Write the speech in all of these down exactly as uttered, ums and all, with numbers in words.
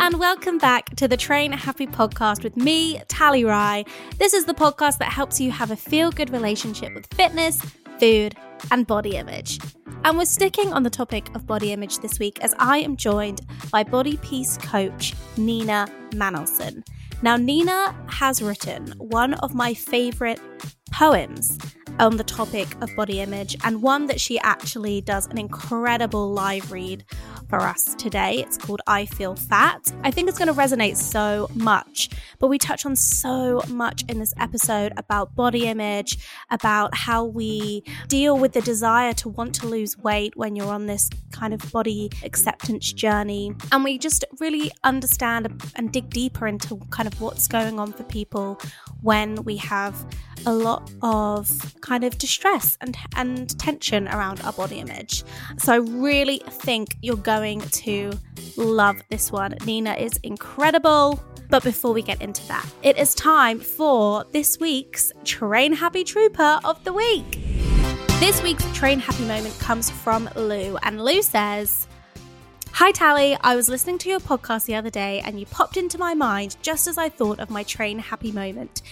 And welcome back to the Train Happy Podcast with me, Tally Rye. This is the podcast that helps you have a feel-good relationship with fitness, food, and body image. And we're sticking on the topic of body image this week as I am joined by body peace coach Nina Manolson. Now, Nina has written one of my favourite poems on the topic of body image, and one that she actually does an incredible live read for us today. It's called I Feel Fat. I think it's going to resonate so much, but we touch on so much in this episode about body image, about how we deal with the desire to want to lose weight when you're on this kind of body acceptance journey. And we just really understand and dig deeper into kind of what's going on for people when we have a lot of kind of distress and, and tension around our body image. So I really think you're going to love this one. Nina is incredible. But before we get into that, it is time for this week's Train Happy Trooper of the Week. This week's Train Happy moment comes from Lou, and Lou says, "Hi Tally, I was listening to your podcast the other day and you popped into my mind just as I thought of my Train Happy moment.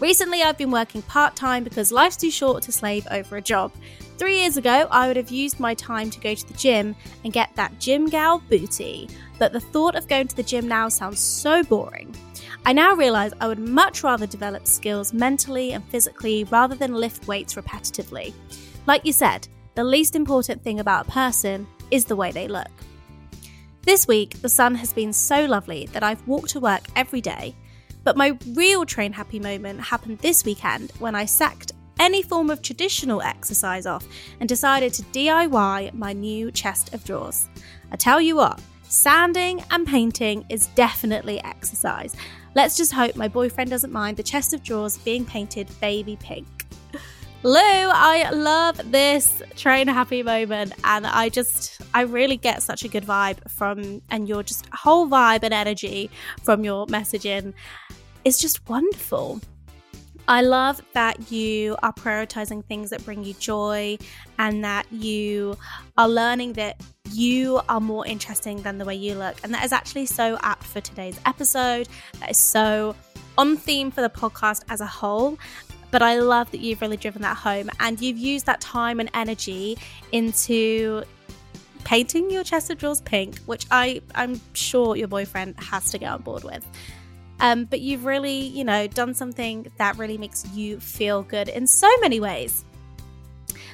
Recently, I've been working part-time because life's too short to slave over a job. Three years ago, I would have used my time to go to the gym and get that gym gal booty. But the thought of going to the gym now sounds so boring. I now realise I would much rather develop skills mentally and physically rather than lift weights repetitively. Like you said, the least important thing about a person is the way they look. This week, the sun has been so lovely that I've walked to work every day. But my real train happy moment happened this weekend when I sacked any form of traditional exercise off and decided to D I Y my new chest of drawers. I tell you what, sanding and painting is definitely exercise. Let's just hope my boyfriend doesn't mind the chest of drawers being painted baby pink." Lou, I love this train happy moment, and I just, I really get such a good vibe from, and your just whole vibe and energy from your messaging is just wonderful. I love that you are prioritizing things that bring you joy, and that you are learning that you are more interesting than the way you look. And that is actually so apt for today's episode. That is so on theme for the podcast as a whole. But I love that you've really driven that home, and you've used that time and energy into painting your chest of drawers pink, which I, I'm sure your boyfriend has to get on board with. Um, but you've really, you know, done something that really makes you feel good in so many ways.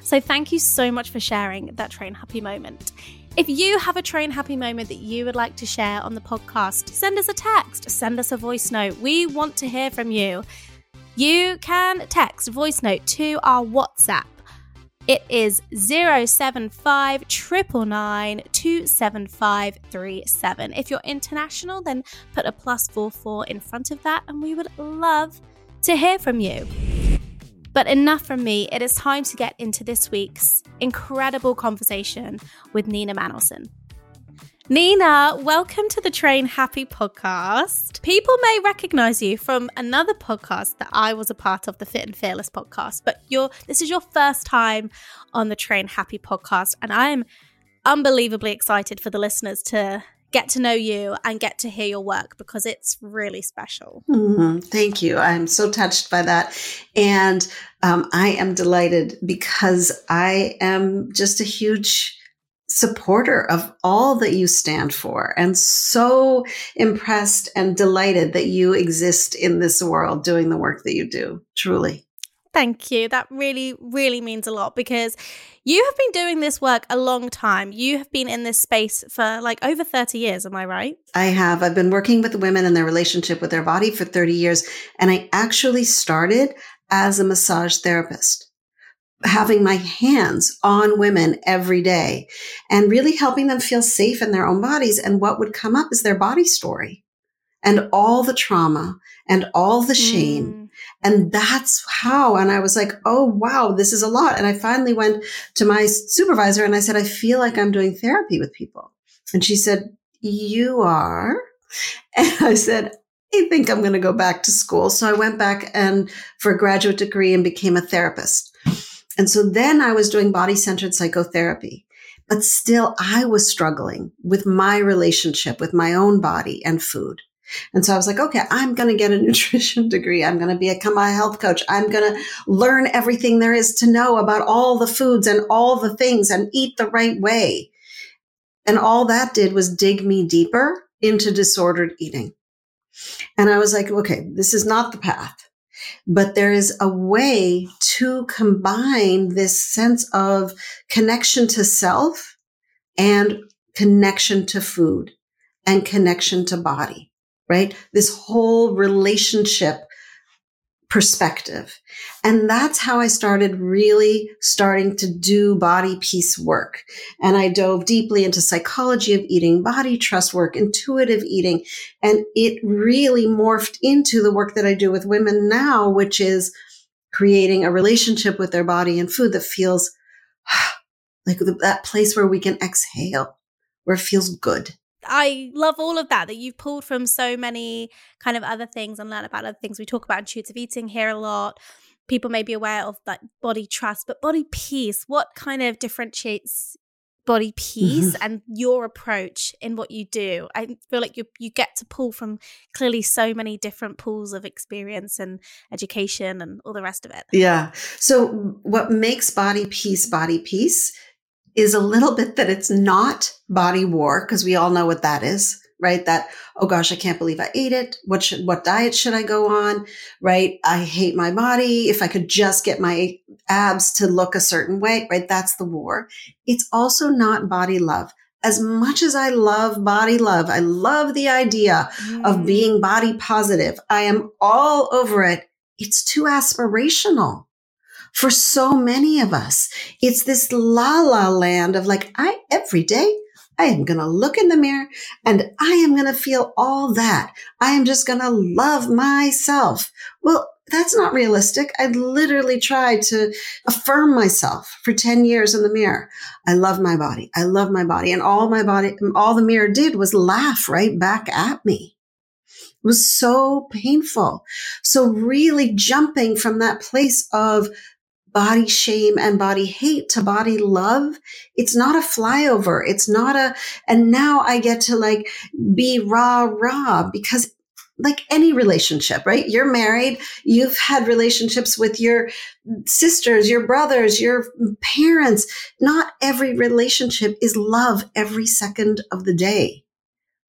So thank you so much for sharing that Train Happy moment. If you have a Train Happy moment that you would like to share on the podcast, send us a text, send us a voice note. We want to hear from you. You can text voice note to our WhatsApp. It is zero seven five nine nine nine two seven five three seven. If you're international, then put a plus four four in front of that, and we would love to hear from you. But enough from me. It is time to get into this week's incredible conversation with Nina Manolson. Nina, welcome to the Train Happy Podcast. People may recognise you from another podcast that I was a part of, the Fit and Fearless Podcast, but you're, this is your first time on the Train Happy Podcast, and I am unbelievably excited for the listeners to get to know you and get to hear your work, because it's really special. Mm-hmm. Thank you. I'm so touched by that. And um, I am delighted because I am just a huge supporter of all that you stand for, and so impressed and delighted that you exist in this world doing the work that you do, truly. Thank you. That really, really means a lot because you have been doing this work a long time. You have been in this space for like over thirty years. Am I right? I have. I've been working with women and their relationship with their body for thirty years. And I actually started as a massage therapist, having my hands on women every day and really helping them feel safe in their own bodies. And what would come up is their body story and all the trauma and all the shame. Mm. And that's how, and I was like, oh, wow, this is a lot. And I finally went to my supervisor and I said, I feel like I'm doing therapy with people. And she said, you are. And I said, I think I'm going to go back to school. So I went back and for a graduate degree and became a therapist. And so then I was doing body-centered psychotherapy. But still, I was struggling with my relationship with my own body and food. And so I was like, okay, I'm going to get a nutrition degree. I'm going to become a health coach. I'm going to learn everything there is to know about all the foods and all the things and eat the right way. And all that did was dig me deeper into disordered eating. And I was like, okay, this is not the path, but there is a way to combine this sense of connection to self and connection to food and connection to body. Right? This whole relationship perspective. And that's how I started really starting to do body peace work. And I dove deeply into psychology of eating, body trust work, intuitive eating. And it really morphed into the work that I do with women now, which is creating a relationship with their body and food that feels like that place where we can exhale, where it feels good. I love all of that, that you've pulled from so many kind of other things and learned about other things. We talk about intuitive eating here a lot. People may be aware of like body trust, but body peace, what kind of differentiates body peace mm-hmm. and your approach in what you do? I feel like you you get to pull from clearly so many different pools of experience and education and all the rest of it. Yeah. So what makes body peace body peace is a little bit that it's not body war, because we all know what that is, right? That, oh gosh, I can't believe I ate it. What should, what diet should I go on, right? I hate my body. If I could just get my abs to look a certain way, right? That's the war. It's also not body love. As much as I love body love, I love the idea mm. of being body positive. I am all over it. It's too aspirational. For so many of us, it's this la la land of like, I every day I am going to look in the mirror and I am going to feel all that. I am just going to love myself. Well, that's not realistic. I literally tried to affirm myself for ten years in the mirror. I love my body. I love my body. And all my body, all the mirror did was laugh right back at me. It was so painful. So really jumping from that place of body shame and body hate to body love. It's not a flyover. It's not a, and now I get to like be rah, rah, because like any relationship, right? You're married. You've had relationships with your sisters, your brothers, your parents. Not every relationship is love every second of the day.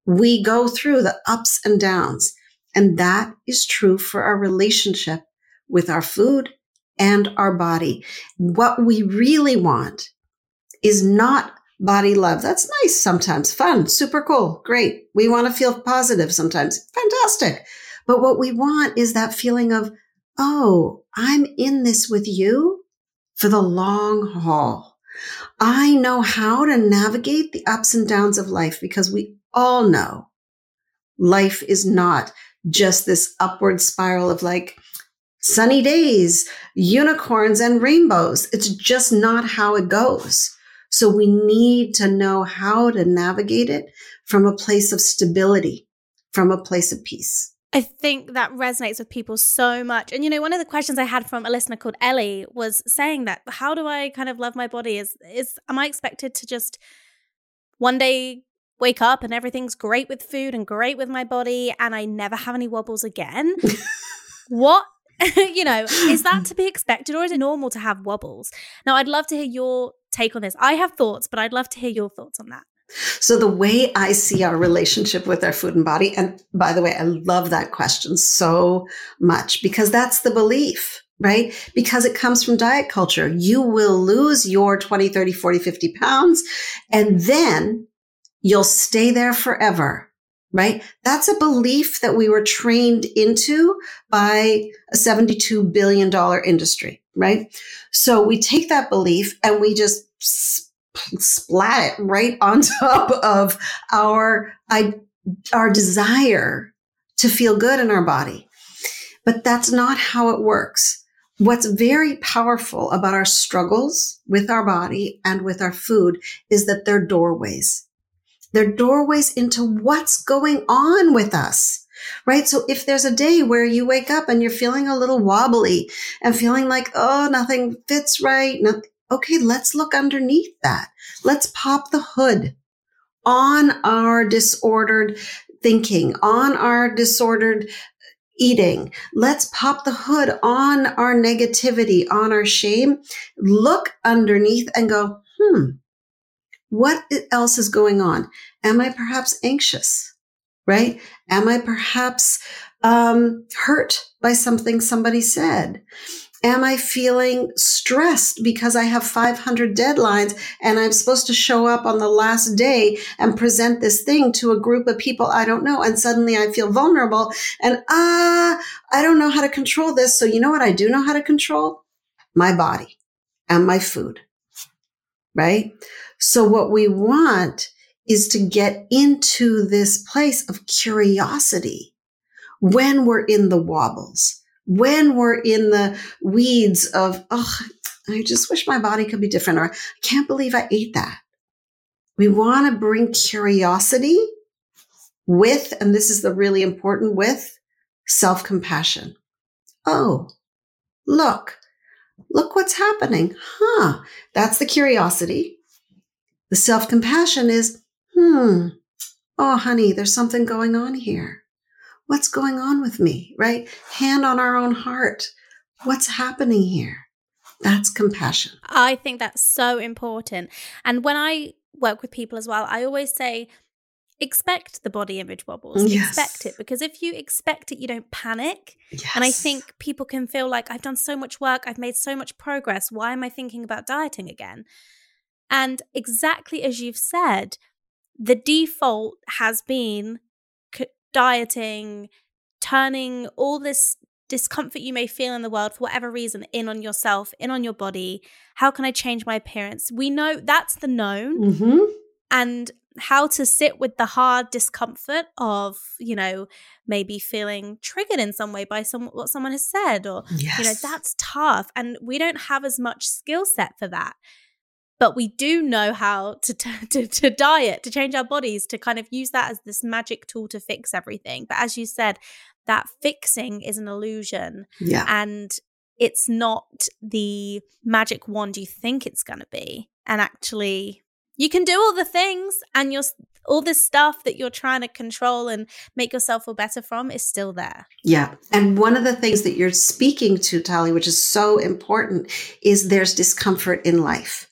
We go through the ups and downs. And that is true for our relationship with our food and our body. What we really want is not body love. That's nice sometimes, fun, super cool, great. We want to feel positive sometimes, fantastic. But what we want is that feeling of, oh, I'm in this with you for the long haul. I know how to navigate the ups and downs of life, because we all know life is not just this upward spiral of like sunny days, unicorns and rainbows. It's just not how it goes. So we need to know how to navigate it from a place of stability, from a place of peace. I think that resonates with people so much. And, you know, one of the questions I had from a listener called Ellie was saying that, how do I kind of love my body? Is, is, am I expected to just one day wake up and everything's great with food and great with my body and I never have any wobbles again? What, you know, is that to be expected, or is it normal to have wobbles? Now, I'd love to hear your take on this. I have thoughts, but I'd love to hear your thoughts on that. So the way I see our relationship with our food and body, and by the way, I love that question so much because that's the belief, right? Because it comes from diet culture. You will lose your twenty, thirty, forty, fifty pounds, and then you'll stay there forever, right? That's a belief that we were trained into by a seventy-two billion dollars industry, right? So we take that belief and we just splat it right on top of our, our desire to feel good in our body. But that's not how it works. What's very powerful about our struggles with our body and with our food is that they're doorways. They're doorways into what's going on with us, right? So if there's a day where you wake up and you're feeling a little wobbly and feeling like, oh, nothing fits right. No, okay, let's look underneath that. Let's pop the hood on our disordered thinking, on our disordered eating. Let's pop the hood on our negativity, on our shame. Look underneath and go, hmm, what else is going on? Am I perhaps anxious, right? Am I perhaps um, hurt by something somebody said? Am I feeling stressed because I have five hundred deadlines and I'm supposed to show up on the last day and present this thing to a group of people I don't know? And suddenly I feel vulnerable and ah, uh, I don't know how to control this. So you know what I do know how to control? My body and my food, right? So what we want is to get into this place of curiosity when we're in the wobbles. When we're in the weeds of, oh, I just wish my body could be different, or I can't believe I ate that. We want to bring curiosity with, and this is the really important with, self-compassion. Oh, look, look what's happening. Huh. That's the curiosity. The self-compassion is, hmm, oh, honey, there's something going on here. What's going on with me, right? Hand on our own heart. What's happening here? That's compassion. I think that's so important. And when I work with people as well, I always say, expect the body image wobbles. Yes. Expect it, because if you expect it, you don't panic. Yes. And I think people can feel like, I've done so much work, I've made so much progress. Why am I thinking about dieting again? And exactly as you've said, the default has been dieting, turning all this discomfort you may feel in the world for whatever reason in on yourself, in on your body. How can I change my appearance? We know that's the known. Mm-hmm. And how to sit with the hard discomfort of, you know, maybe feeling triggered in some way by some, what someone has said, or, yes, you know, that's tough. And we don't have as much skill set for that. But we do know how to, to, to, to diet, to change our bodies, to kind of use that as this magic tool to fix everything. But as you said, that fixing is an illusion. Yeah. And it's not the magic wand you think it's going to be. And actually, you can do all the things, and you're, all this stuff that you're trying to control and make yourself feel better from is still there. Yeah. And one of the things that you're speaking to, Tally, which is so important, is there's discomfort in life.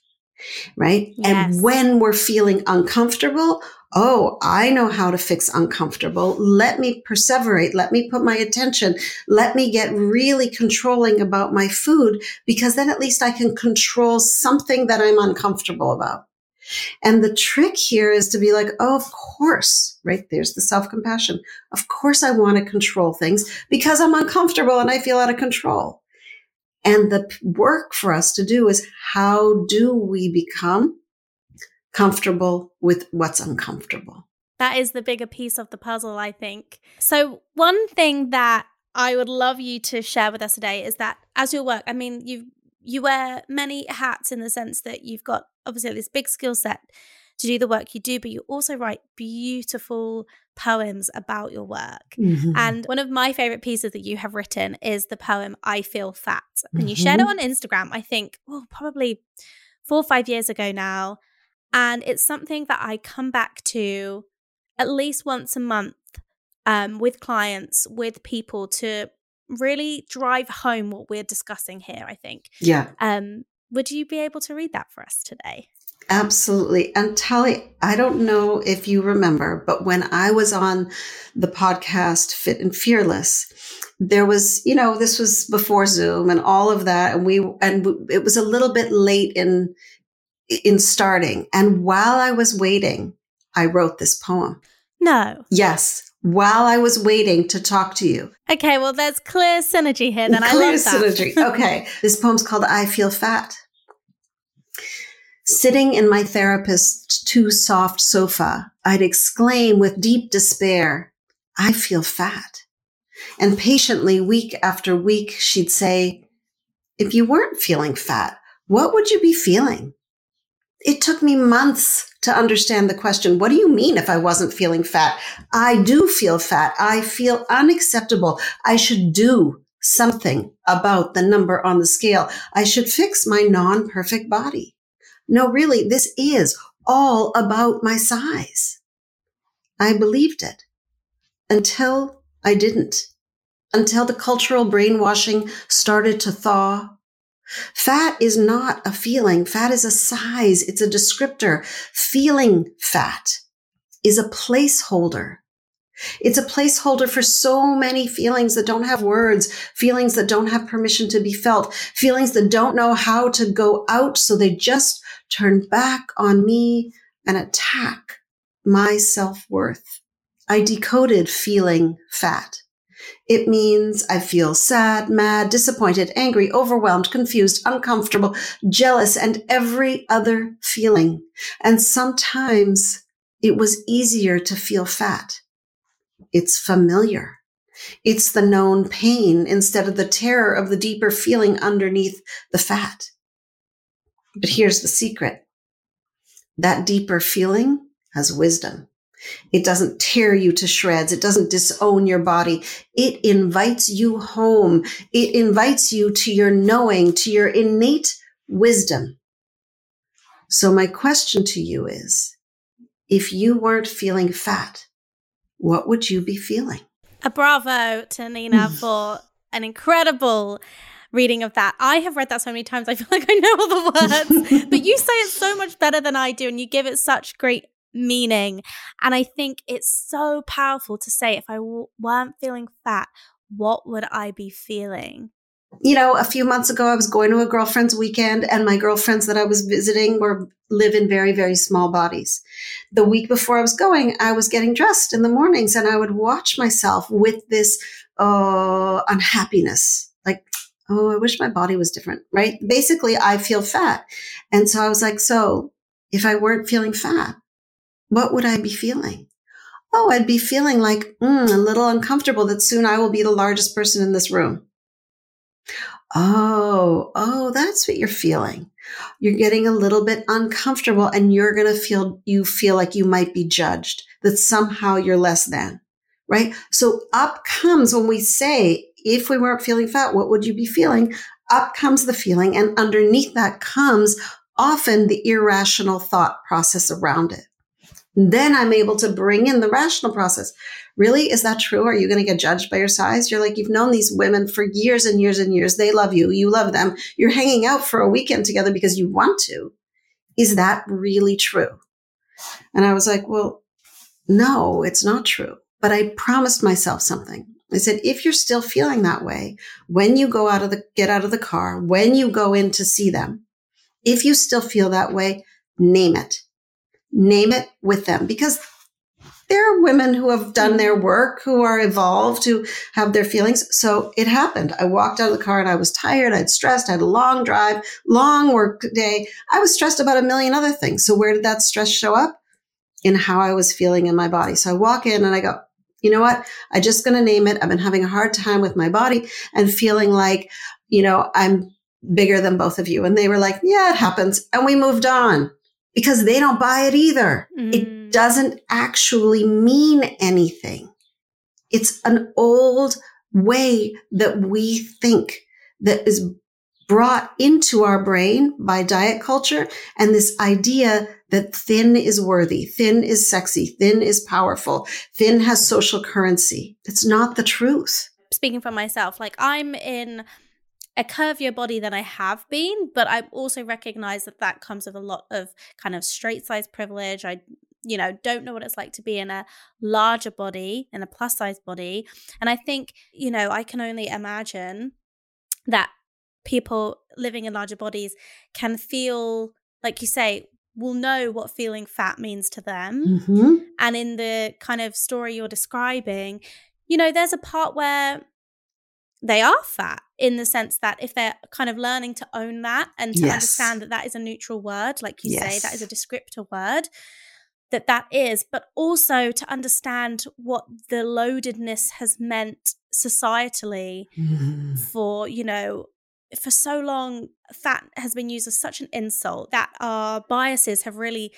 Right? Yes. And when we're feeling uncomfortable, oh, I know how to fix uncomfortable. Let me perseverate. Let me put my attention. Let me get really controlling about my food, because then at least I can control something that I'm uncomfortable about. And the trick here is to be like, oh, of course, right? There's the self-compassion. Of course I want to control things because I'm uncomfortable and I feel out of control. And the work for us to do is, how do we become comfortable with what's uncomfortable? That is the bigger piece of the puzzle, I think. So one thing that I would love you to share with us today is that as your work, I mean, you you wear many hats in the sense that you've got obviously this big skill set to do the work you do, but you also write beautiful poems about your work. Mm-hmm. And one of my favorite pieces that you have written is the poem I Feel Fat. And mm-hmm. you shared it on Instagram, I think, well, probably four or five years ago now. And it's something that I come back to at least once a month um, with clients, with people, to really drive home what we're discussing here, I think. Yeah. Um, would you be able to read that for us today? Absolutely. And Tally, I don't know if you remember, but when I was on the podcast Fit and Fearless, there was, you know, this was before Zoom and all of that. And we, and it was a little bit late in, in starting. And while I was waiting, I wrote this poem. No. Yes. While I was waiting to talk to you. Okay. Well, that's clear synergy here. Then I love that. Clear synergy. Okay. This poem's called I Feel Fat. Sitting in my therapist's too soft sofa, I'd exclaim with deep despair, I feel fat. And patiently, week after week, she'd say, if you weren't feeling fat, what would you be feeling? It took me months to understand the question. What do you mean if I wasn't feeling fat? I do feel fat. I feel unacceptable. I should do something about the number on the scale. I should fix my non-perfect body. No, really, this is all about my size. I believed it until I didn't, until the cultural brainwashing started to thaw. Fat is not a feeling. Fat is a size. It's a descriptor. Feeling fat is a placeholder. It's a placeholder for so many feelings that don't have words, feelings that don't have permission to be felt, feelings that don't know how to go out, so they just turn back on me and attack my self-worth. I decoded feeling fat. It means I feel sad, mad, disappointed, angry, overwhelmed, confused, uncomfortable, jealous, and every other feeling. And sometimes it was easier to feel fat. It's familiar. It's the known pain instead of the terror of the deeper feeling underneath the fat. But here's the secret. That deeper feeling has wisdom. It doesn't tear you to shreds. It doesn't disown your body. It invites you home. It invites you to your knowing, to your innate wisdom. So my question to you is, if you weren't feeling fat, what would you be feeling? A bravo to Nina for an incredible reading of that. I have read that so many times. I feel like I know all the words, but you say it so much better than I do, and you give it such great meaning. And I think it's so powerful to say, if I w- weren't feeling fat, what would I be feeling? You know, a few months ago, I was going to a girlfriend's weekend, and my girlfriends that I was visiting were live in very, very small bodies. The week before I was going, I was getting dressed in the mornings, and I would watch myself with this uh, unhappiness, like, oh, I wish my body was different, right? Basically, I feel fat. And so I was like, so if I weren't feeling fat, what would I be feeling? Oh, I'd be feeling like mm, a little uncomfortable that soon I will be the largest person in this room. Oh, oh, that's what you're feeling. You're getting a little bit uncomfortable, and you're going to feel, you feel like you might be judged, that somehow you're less than, right? So up comes, when we say, if we weren't feeling fat, what would you be feeling? Up comes the feeling. And underneath that comes often the irrational thought process around it. Then I'm able to bring in the rational process. Really? Is that true? Are you going to get judged by your size? You're like, you've known these women for years and years and years. They love you. You love them. You're hanging out for a weekend together because you want to. Is that really true? And I was like, well, no, it's not true. But I promised myself something. I said, if you're still feeling that way, when you go out of the, get out of the car, when you go in to see them, if you still feel that way, name it. Name it with them, because there are women who have done their work, who are evolved, who have their feelings. So it happened. I walked out of the car and I was tired. I'd stressed. I had a long drive, long work day. I was stressed about a million other things. So where did that stress show up? In how I was feeling in my body. So I walk in and I go, you know what? I'm just going to name it. I've been having a hard time with my body and feeling like, you know, I'm bigger than both of you. And they were like, yeah, it happens. And we moved on. Because they don't buy it either. Mm. It doesn't actually mean anything. It's an old way that we think that is brought into our brain by diet culture, and this idea that thin is worthy, thin is sexy, thin is powerful, thin has social currency. It's not the truth. Speaking for myself, like I'm in a curvier body than I have been, but I've also recognized that that comes with a lot of kind of straight size privilege. I, you know, don't know what it's like to be in a larger body, in a plus size body. And I think, you know, I can only imagine that people living in larger bodies can feel, like you say, will know what feeling fat means to them. Mm-hmm. And in the kind of story you're describing, you know, there's a part where they are fat in the sense that if they're kind of learning to own that and to yes. understand that that is a neutral word, like you yes. say, that is a descriptor word, that that is, but also to understand what the loadedness has meant societally mm. for, you know, for so long, fat has been used as such an insult that our biases have really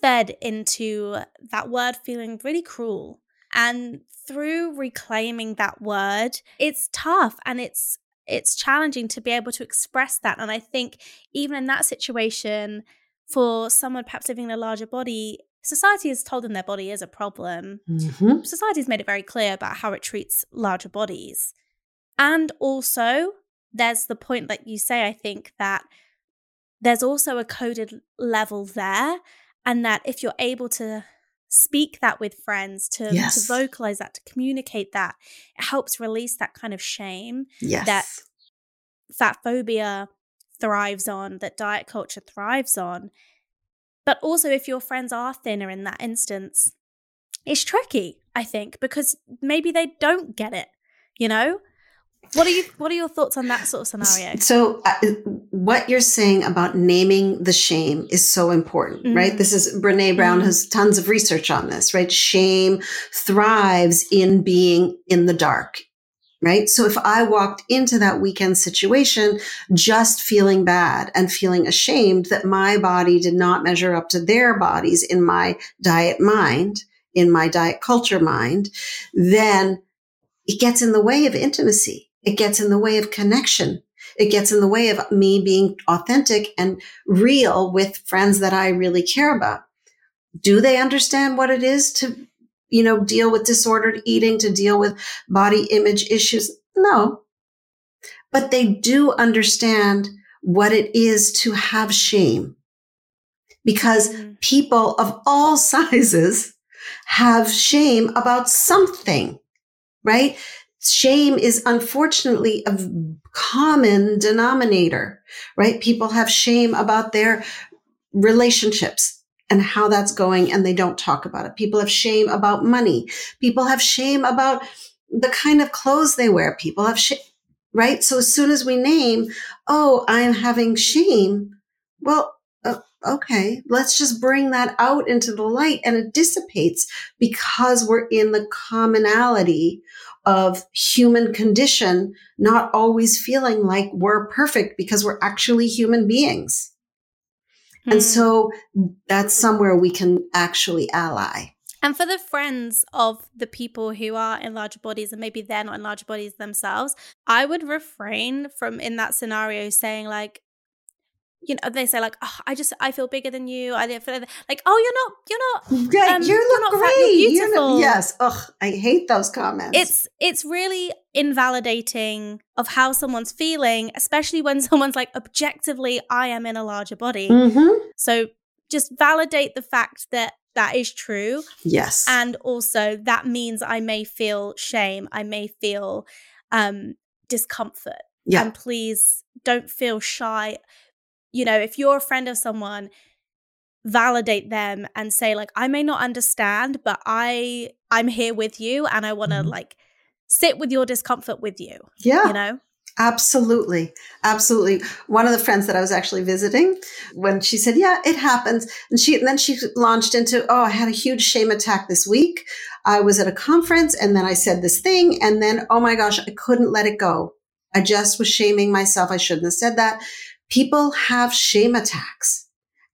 fed into that word feeling really cruel. And through reclaiming that word, it's tough and it's it's challenging to be able to express that. And I think even in that situation, for someone perhaps living in a larger body, society has told them their body is a problem. Mm-hmm. Society's made it very clear about how it treats larger bodies. And also, there's the point, like you say, I think that there's also a coded level there, and that if you're able to speak that with friends, to, yes. to vocalize that, to communicate that, it helps release that kind of shame yes. that fat phobia thrives on, that diet culture thrives on. But also if your friends are thinner in that instance, it's tricky, I think, because maybe they don't get it, you know? What are you? What are your thoughts on that sort of scenario? So uh, what you're saying about naming the shame is so important, mm. right? This is Brené Brown mm. has tons of research on this, right? Shame thrives in being in the dark, right? So if I walked into that weekend situation just feeling bad and feeling ashamed that my body did not measure up to their bodies in my diet mind, in my diet culture mind, then it gets in the way of intimacy. It gets in the way of connection. It gets in the way of me being authentic and real with friends that I really care about. Do they understand what it is to, you know, deal with disordered eating, to deal with body image issues? No. But they do understand what it is to have shame, because people of all sizes have shame about something, right? Shame is unfortunately a common denominator, right? People have shame about their relationships and how that's going, and they don't talk about it. People have shame about money. People have shame about the kind of clothes they wear. People have shame, right? So as soon as we name, oh, I'm having shame, well, uh, okay, let's just bring that out into the light, and it dissipates because we're in the commonality of human condition, not always feeling like we're perfect because we're actually human beings. Mm. And so that's somewhere we can actually ally. And for the friends of the people who are in larger bodies, and maybe they're not in larger bodies themselves, I would refrain from, in that scenario, saying like, you know, they say like, oh, I just, I feel bigger than you. I feel like, oh, you're not, you're not, great. Um, you look you're not great. Fat, you're beautiful. You're not, yes. Ugh, I hate those comments. It's, it's really invalidating of how someone's feeling, especially when someone's like, objectively, I am in a larger body. Mm-hmm. So just validate the fact that that is true. Yes. And also that means I may feel shame. I may feel um, discomfort. Yeah. And please don't feel shy. You know, if you're a friend of someone, validate them and say like, I may not understand, but I, I'm here with you, and I want to mm-hmm. like sit with your discomfort with you. Yeah. You know? Absolutely. Absolutely. One of the friends that I was actually visiting, when she said, yeah, it happens. And she, and then she launched into, oh, I had a huge shame attack this week. I was at a conference and then I said this thing, and then, oh my gosh, I couldn't let it go. I just was shaming myself. I shouldn't have said that. People have shame attacks.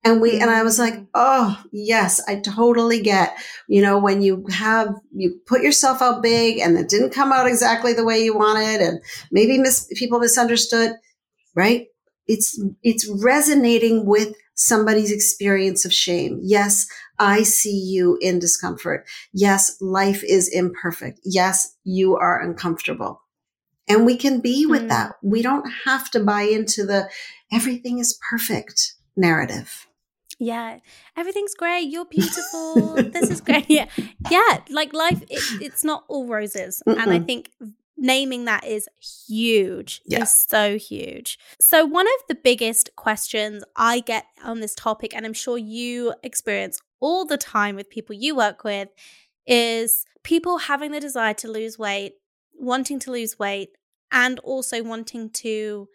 And we, and I was like, oh, yes, I totally get, you know, when you have, you put yourself out big and it didn't come out exactly the way you wanted, and maybe mis- people misunderstood, right? It's, it's resonating with somebody's experience of shame. Yes, I see you in discomfort. Yes, life is imperfect. Yes, you are uncomfortable. And we can be with mm-hmm. that. We don't have to buy into the everything is perfect narrative. Yeah. Everything's great. You're beautiful. This is great. Yeah. Yeah. Like life, it, it's not all roses. Mm-mm. And I think naming that is huge. Yeah. It's so huge. So one of the biggest questions I get on this topic, and I'm sure you experience all the time with people you work with, is people having the desire to lose weight, wanting to lose weight, and also wanting to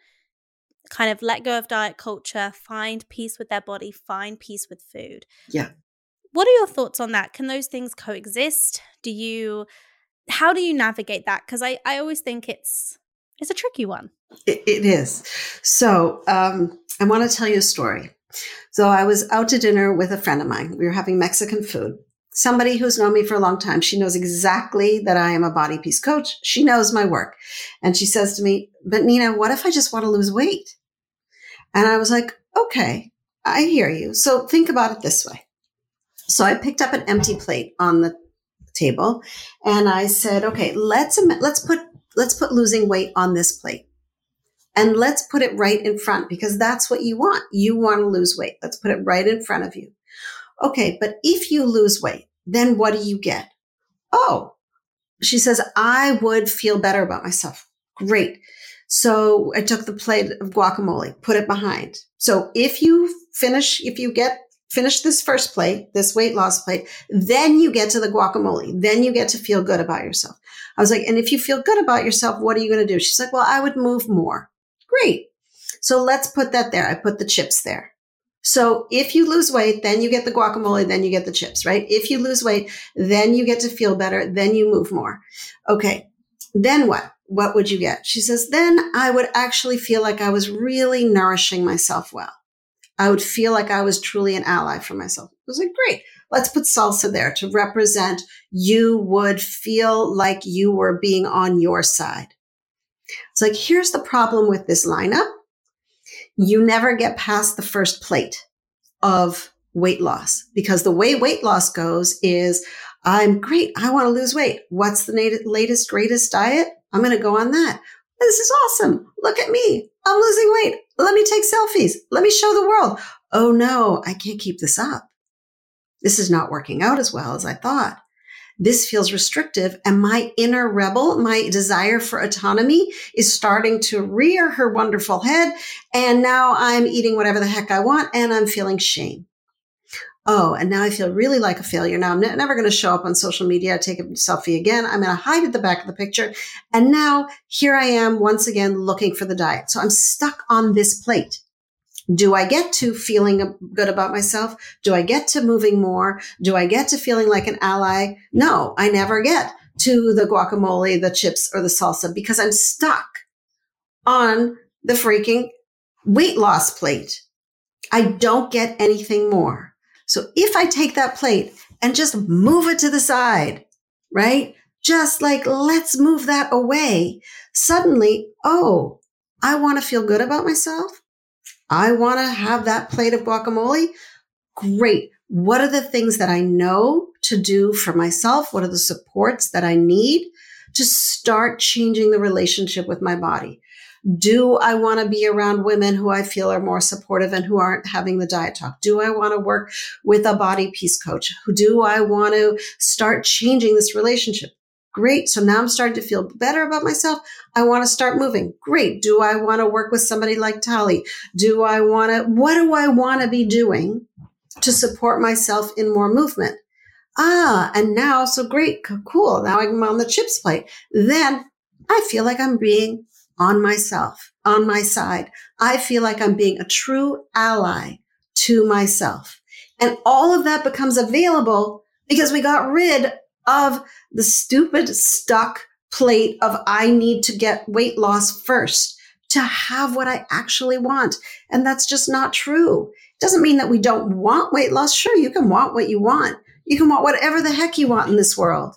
kind of let go of diet culture, find peace with their body, find peace with food. Yeah. What are your thoughts on that? Can those things coexist? Do you, how do you navigate that? Because I, I always think it's, it's a tricky one. It, it is. So um, I want to tell you a story. So I was out to dinner with a friend of mine. We were having Mexican food. Somebody who's known me for a long time, she knows exactly that I am a body peace coach. She knows my work. And she says to me, but Nina, what if I just want to lose weight? And I was like, okay, I hear you. So think about it this way. So I picked up an empty plate on the table and I said, okay, let's, let's put, let's put losing weight on this plate and let's put it right in front because that's what you want. You want to lose weight. Let's put it right in front of you. Okay, but if you lose weight, then what do you get? Oh, she says, I would feel better about myself. Great. So I took the plate of guacamole, put it behind. So if you finish, if you get, finish this first plate, this weight loss plate, then you get to the guacamole. Then you get to feel good about yourself. I was like, and if you feel good about yourself, what are you going to do? She's like, well, I would move more. Great. So let's put that there. I put the chips there. So if you lose weight, then you get the guacamole, then you get the chips, right? If you lose weight, then you get to feel better, then you move more. Okay, then what? What would you get? She says, then I would actually feel like I was really nourishing myself well. I would feel like I was truly an ally for myself. I was like, great, let's put salsa there to represent you would feel like you were being on your side. It's like, here's the problem with this lineup. You never get past the first plate of weight loss because the way weight loss goes is I'm great. I want to lose weight. What's the latest, greatest diet? I'm going to go on that. This is awesome. Look at me. I'm losing weight. Let me take selfies. Let me show the world. Oh no, I can't keep this up. This is not working out as well as I thought. This feels restrictive. And my inner rebel, my desire for autonomy is starting to rear her wonderful head. And now I'm eating whatever the heck I want and I'm feeling shame. Oh, and now I feel really like a failure. Now I'm ne- never going to show up on social media, take a selfie again. I'm going to hide at the back of the picture. And now here I am once again looking for the diet. So I'm stuck on this plate. Do I get to feeling good about myself? Do I get to moving more? Do I get to feeling like an ally? No, I never get to the guacamole, the chips, or the salsa because I'm stuck on the freaking weight loss plate. I don't get anything more. So if I take that plate and just move it to the side, right? Just like, let's move that away. Suddenly, oh, I want to feel good about myself. I want to have that plate of guacamole. Great. What are the things that I know to do for myself? What are the supports that I need to start changing the relationship with my body? Do I want to be around women who I feel are more supportive and who aren't having the diet talk? Do I want to work with a body peace coach? Do I want to start changing this relationship? Great. So now I'm starting to feel better about myself. I want to start moving. Great. Do I want to work with somebody like Tally? Do I want to, what do I want to be doing to support myself in more movement? Ah, and now, so great, cool. Now I'm on the chips plate. Then I feel like I'm being on myself, on my side. I feel like I'm being a true ally to myself. And all of that becomes available because we got rid of of the stupid stuck plate of I need to get weight loss first to have what I actually want. And that's just not true. It doesn't mean that we don't want weight loss. Sure, you can want what you want. You can want whatever the heck you want in this world.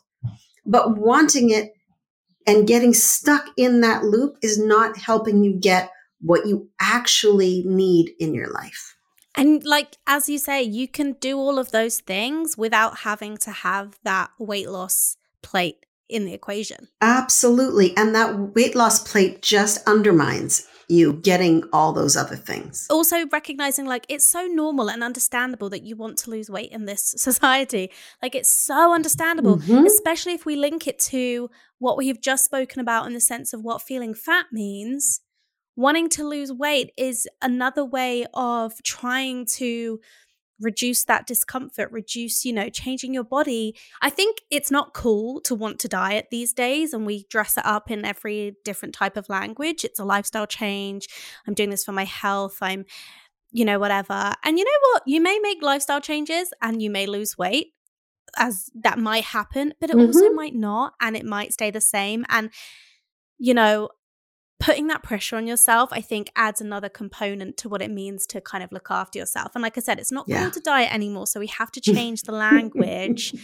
But wanting it and getting stuck in that loop is not helping you get what you actually need in your life. And like, as you say, you can do all of those things without having to have that weight loss plate in the equation. Absolutely. And that weight loss plate just undermines you getting all those other things. Also recognizing like it's so normal and understandable that you want to lose weight in this society. Like it's so understandable, mm-hmm. especially if we link it to what we have just spoken about in the sense of what feeling fat means. Wanting to lose weight is another way of trying to reduce that discomfort, reduce, you know, changing your body. I think it's not cool to want to diet these days, and we dress it up in every different type of language. It's a lifestyle change. I'm doing this for my health. I'm, you know, whatever. And you know what? You may make lifestyle changes and you may lose weight, as that might happen, but it mm-hmm. also might not, and it might stay the same. And, you know, putting that pressure on yourself, I think, adds another component to what it means to kind of look after yourself. And like I said, it's not yeah. cool to diet anymore. So we have to change the language.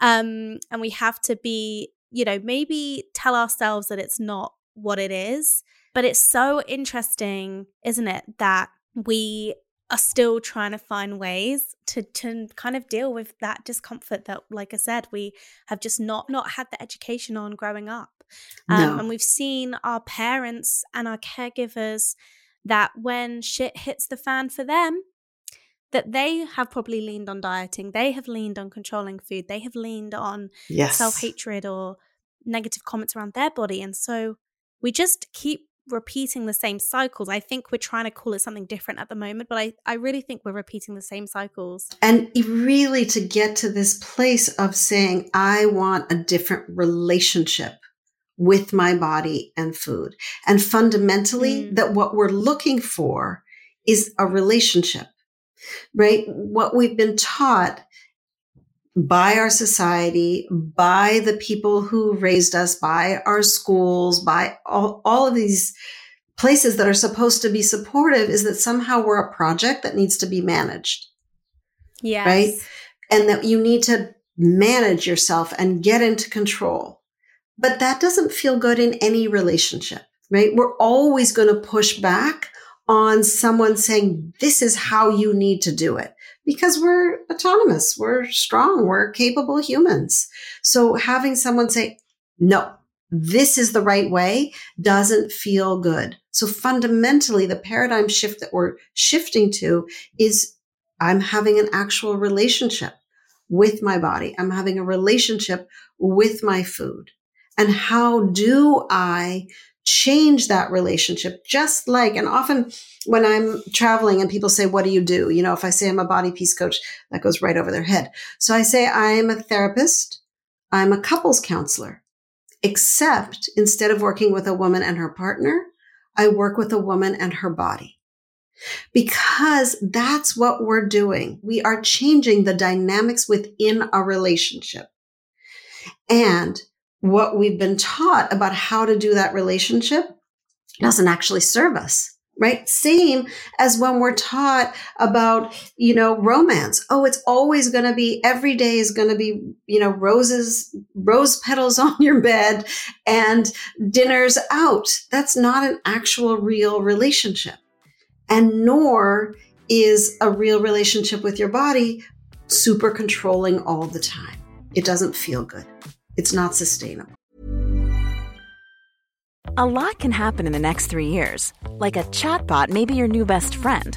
Um, and we have to be, you know, maybe tell ourselves that it's not what it is. But it's so interesting, isn't it, that we are still trying to find ways to, to kind of deal with that discomfort that, like I said, we have just not not had the education on growing up. Um, no. And we've seen our parents and our caregivers that when shit hits the fan for them, that they have probably leaned on dieting. They have leaned on controlling food. They have leaned on yes. self-hatred or negative comments around their body. And so we just keep repeating the same cycles. I think we're trying to call it something different at the moment, but I, I really think we're repeating the same cycles. And really to get to this place of saying, I want a different relationship with my body and food. And fundamentally, mm. that what we're looking for is a relationship, right? What we've been taught by our society, by the people who raised us, by our schools, by all, all of these places that are supposed to be supportive is that somehow we're a project that needs to be managed. Yes. Right? And that you need to manage yourself and get into control. But that doesn't feel good in any relationship, right? We're always going to push back on someone saying, this is how you need to do it, because we're autonomous, we're strong, we're capable humans. So having someone say, no, this is the right way doesn't feel good. So fundamentally, the paradigm shift that we're shifting to is I'm having an actual relationship with my body. I'm having a relationship with my food. And how do I change that relationship? Just like, and often when I'm traveling and people say, what do you do? You know, if I say I'm a body peace coach, that goes right over their head. So I say, I'm a therapist. I'm a couples counselor, except instead of working with a woman and her partner, I work with a woman and her body. Because that's what we're doing. We are changing the dynamics within a relationship. And what we've been taught about how to do that relationship doesn't actually serve us, right? Same as when we're taught about, you know, romance. Oh, it's always going to be, every day is going to be, you know, roses, rose petals on your bed and dinner's out. That's not an actual real relationship. And nor is a real relationship with your body super controlling all the time. It doesn't feel good. It's not sustainable. A lot can happen in the next three years. Like a chatbot may be your new best friend.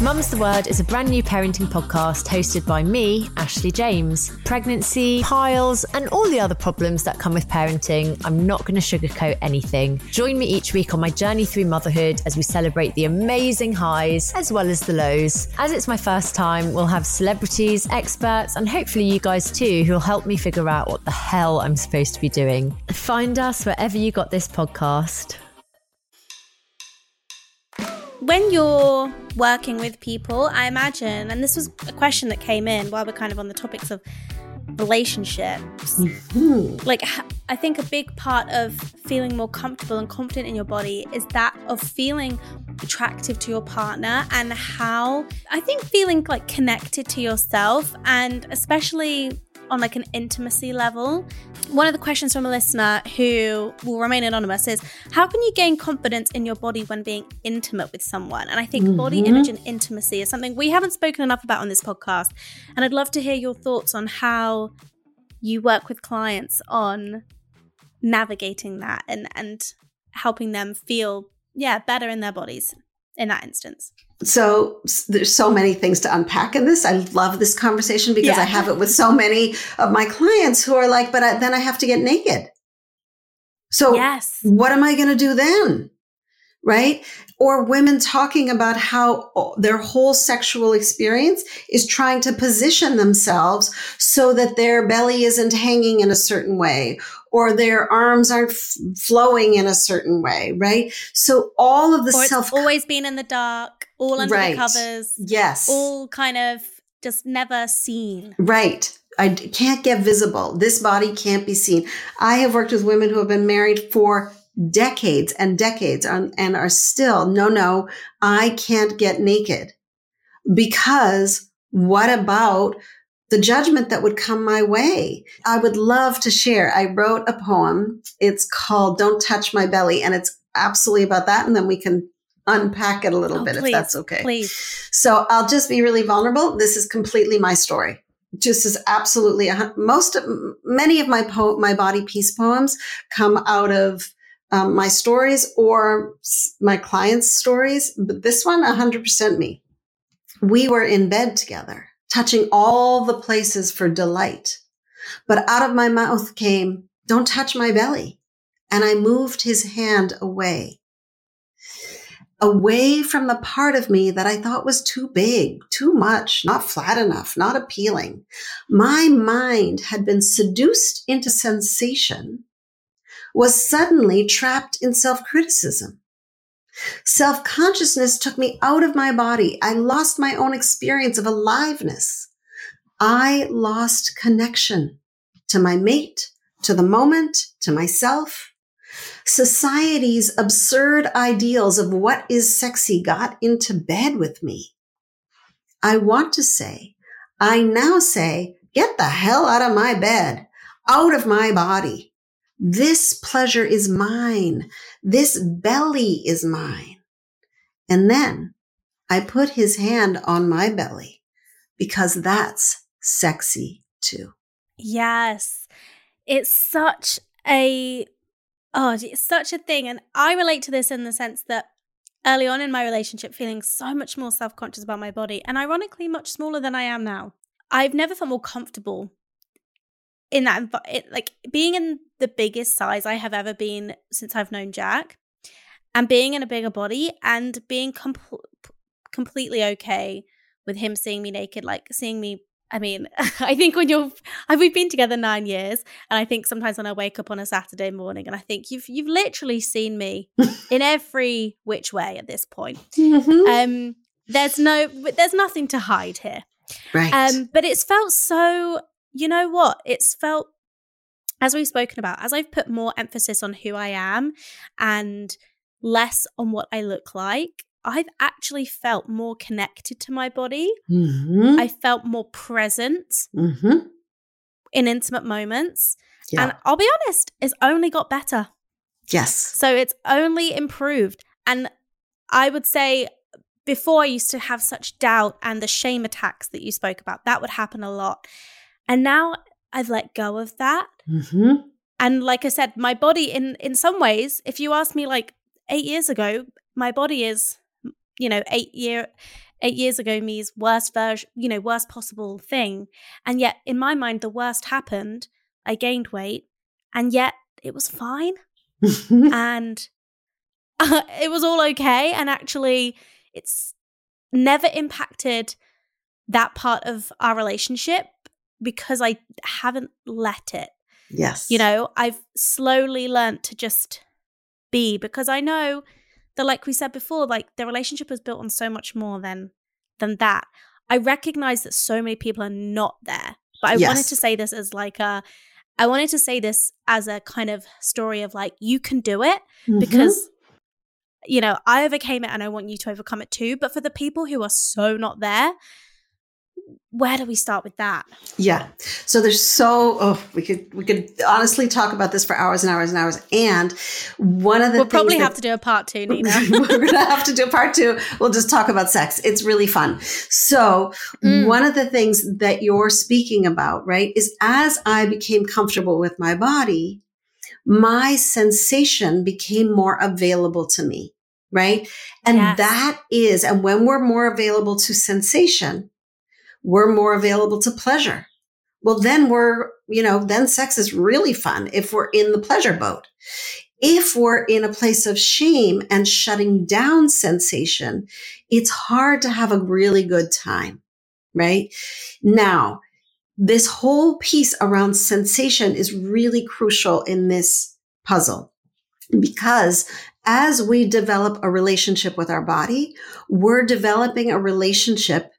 Mum's the Word is a brand new parenting podcast hosted by me, Ashley James. Pregnancy, piles, and all the other problems that come with parenting, I'm not going to sugarcoat anything. Join me each week on my journey through motherhood as we celebrate the amazing highs as well as the lows. As it's my first time, we'll have celebrities, experts, and hopefully you guys too, who'll help me figure out what the hell I'm supposed to be doing. Find us wherever you got this podcast. When you're working with people, I imagine, and this was a question that came in while we're kind of on the topics of relationships, mm-hmm. like I think a big part of feeling more comfortable and confident in your body is that of feeling attractive to your partner, and how I think feeling like connected to yourself, and especially on like an intimacy level. One of the questions from a listener who will remain anonymous is, how can you gain confidence in your body when being intimate with someone? And I think mm-hmm. body image and intimacy is something we haven't spoken enough about on this podcast. And I'd love to hear your thoughts on how you work with clients on navigating that and, and helping them feel, yeah, better in their bodies in that instance. So there's so many things to unpack in this. I love this conversation because yeah. I have it with so many of my clients who are like, but I, then I have to get naked. So yes. what am I going to do then? Right? Or women talking about how their whole sexual experience is trying to position themselves so that their belly isn't hanging in a certain way, or their arms aren't f- flowing in a certain way, right? So all of the or it's self- always been in the dark, all under right. the covers. Yes. All kind of just never seen. Right. I can't get visible. This body can't be seen. I have worked with women who have been married for decades and decades on, and are still, no, no, I can't get naked, because what about the judgment that would come my way? I would love to share. I wrote a poem. It's called Don't Touch My Belly. And it's absolutely about that. And then we can unpack it a little oh, bit please, if that's okay. Please. So I'll just be really vulnerable. This is completely my story. Just is absolutely, a, most of, many of my po- my body peace poems come out of Um, my stories or my clients' stories, but this one, one hundred percent me. We were in bed together, touching all the places for delight. But out of my mouth came, "Don't touch my belly." And I moved his hand away, away from the part of me that I thought was too big, too much, not flat enough, not appealing. My mind had been seduced into sensation, was suddenly trapped in self-criticism. Self-consciousness took me out of my body. I lost my own experience of aliveness. I lost connection to my mate, to the moment, to myself. Society's absurd ideals of what is sexy got into bed with me. I want to say, I now say, get the hell out of my bed, out of my body. This pleasure is mine. This belly is mine. And then I put his hand on my belly, because that's sexy too. Yes. It's such a, oh, it's such a thing. And I relate to this in the sense that early on in my relationship, feeling so much more self-conscious about my body, and ironically much smaller than I am now. I've never felt more comfortable in that, it, like being in the biggest size I have ever been since I've known Jack, and being in a bigger body, and being com- completely okay with him seeing me naked, like seeing me. I mean, I think when you're, we've been together nine years, and I think sometimes when I wake up on a Saturday morning, and I think you've you've literally seen me in every which way at this point. Mm-hmm. Um, there's no, there's nothing to hide here, right? Um, but it's felt so. You know what? It's felt, as we've spoken about, as I've put more emphasis on who I am and less on what I look like, I've actually felt more connected to my body. Mm-hmm. I felt more present mm-hmm. in intimate moments. Yeah. And I'll be honest, it's only got better. Yes. So it's only improved. And I would say before I used to have such doubt and the shame attacks that you spoke about, that would happen a lot. And now I've let go of that. Mm-hmm. And like I said, my body in, in some ways, if you asked me like eight years ago, my body is, you know, eight year, eight years ago me's worst version, you know, worst possible thing. And yet in my mind, the worst happened. I gained weight and yet it was fine. and uh, it was all okay. And actually it's never impacted that part of our relationship because I haven't let it. Yes. You know, I've slowly learned to just be, because I know that, like we said before, like the relationship is built on so much more than than that. I recognize that so many people are not there, but I yes. wanted to say this as like a, I wanted to say this as a kind of story of like, you can do it, mm-hmm. because, you know, I overcame it and I want you to overcome it too. But for the people who are so not there, where do we start with that? Yeah. So there's so, oh, we could, we could honestly talk about this for hours and hours and hours. And one of the we'll things probably that, have to do a part two, Nina. We're going to have to do a part two. We'll just talk about sex. It's really fun. So mm. one of the things that you're speaking about, right, is as I became comfortable with my body, my sensation became more available to me, right? And yes. that is, and when we're more available to sensation, we're more available to pleasure. Well, then we're, you know, then sex is really fun if we're in the pleasure boat. If we're in a place of shame and shutting down sensation, it's hard to have a really good time, right? Now, this whole piece around sensation is really crucial in this puzzle, because as we develop a relationship with our body, we're developing a relationship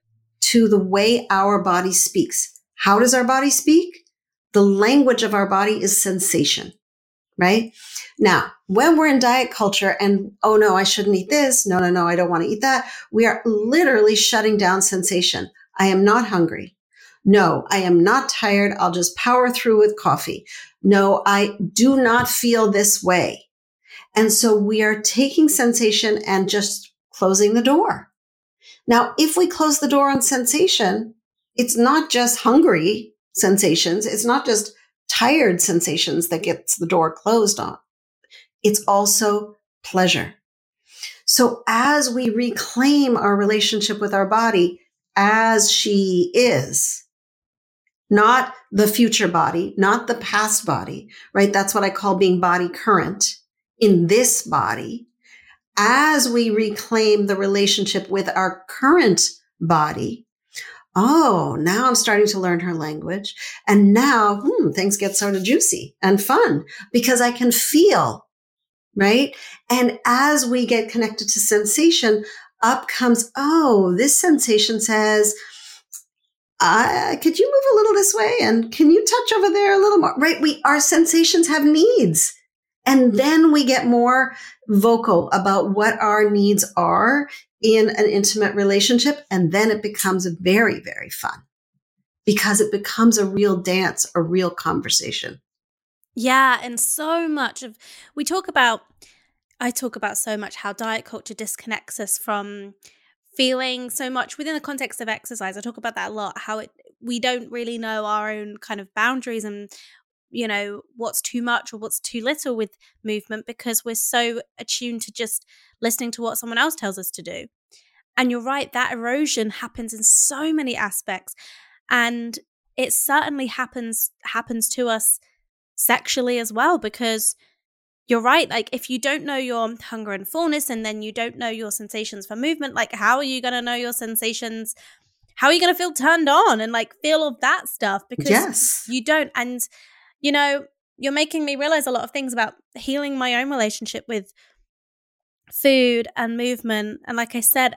to the way our body speaks. How does our body speak? The language of our body is sensation, right? Now, when we're in diet culture and, oh no, I shouldn't eat this. No, no, no, I don't want to eat that. We are literally shutting down sensation. I am not hungry. No, I am not tired. I'll just power through with coffee. No, I do not feel this way. And so we are taking sensation and just closing the door. Now, if we close the door on sensation, it's not just hungry sensations. It's not just tired sensations that gets the door closed on. It's also pleasure. So as we reclaim our relationship with our body as she is, not the future body, not the past body, right? That's what I call being body current in this body. As we reclaim the relationship with our current body, oh, now I'm starting to learn her language. And now hmm, things get sort of juicy and fun because I can feel, right? And as we get connected to sensation, up comes, oh, this sensation says, uh, could you move a little this way? And can you touch over there a little more, right? We, our sensations have needs. And then we get more vocal about what our needs are in an intimate relationship. And then it becomes very, very fun because it becomes a real dance, a real conversation. Yeah. And so much of, we talk about, I talk about so much how diet culture disconnects us from feeling so much within the context of exercise. I talk about that a lot, how it, we don't really know our own kind of boundaries and, you know, what's too much or what's too little with movement because we're so attuned to just listening to what someone else tells us to do. And you're right, that erosion happens in so many aspects. And it certainly happens happens to us sexually as well, because you're right, like if you don't know your hunger and fullness and then you don't know your sensations for movement, like how are you going to know your sensations? How are you going to feel turned on and like feel all that stuff? Because yes. you don't. And you know, you're making me realize a lot of things about healing my own relationship with food and movement. And like I said,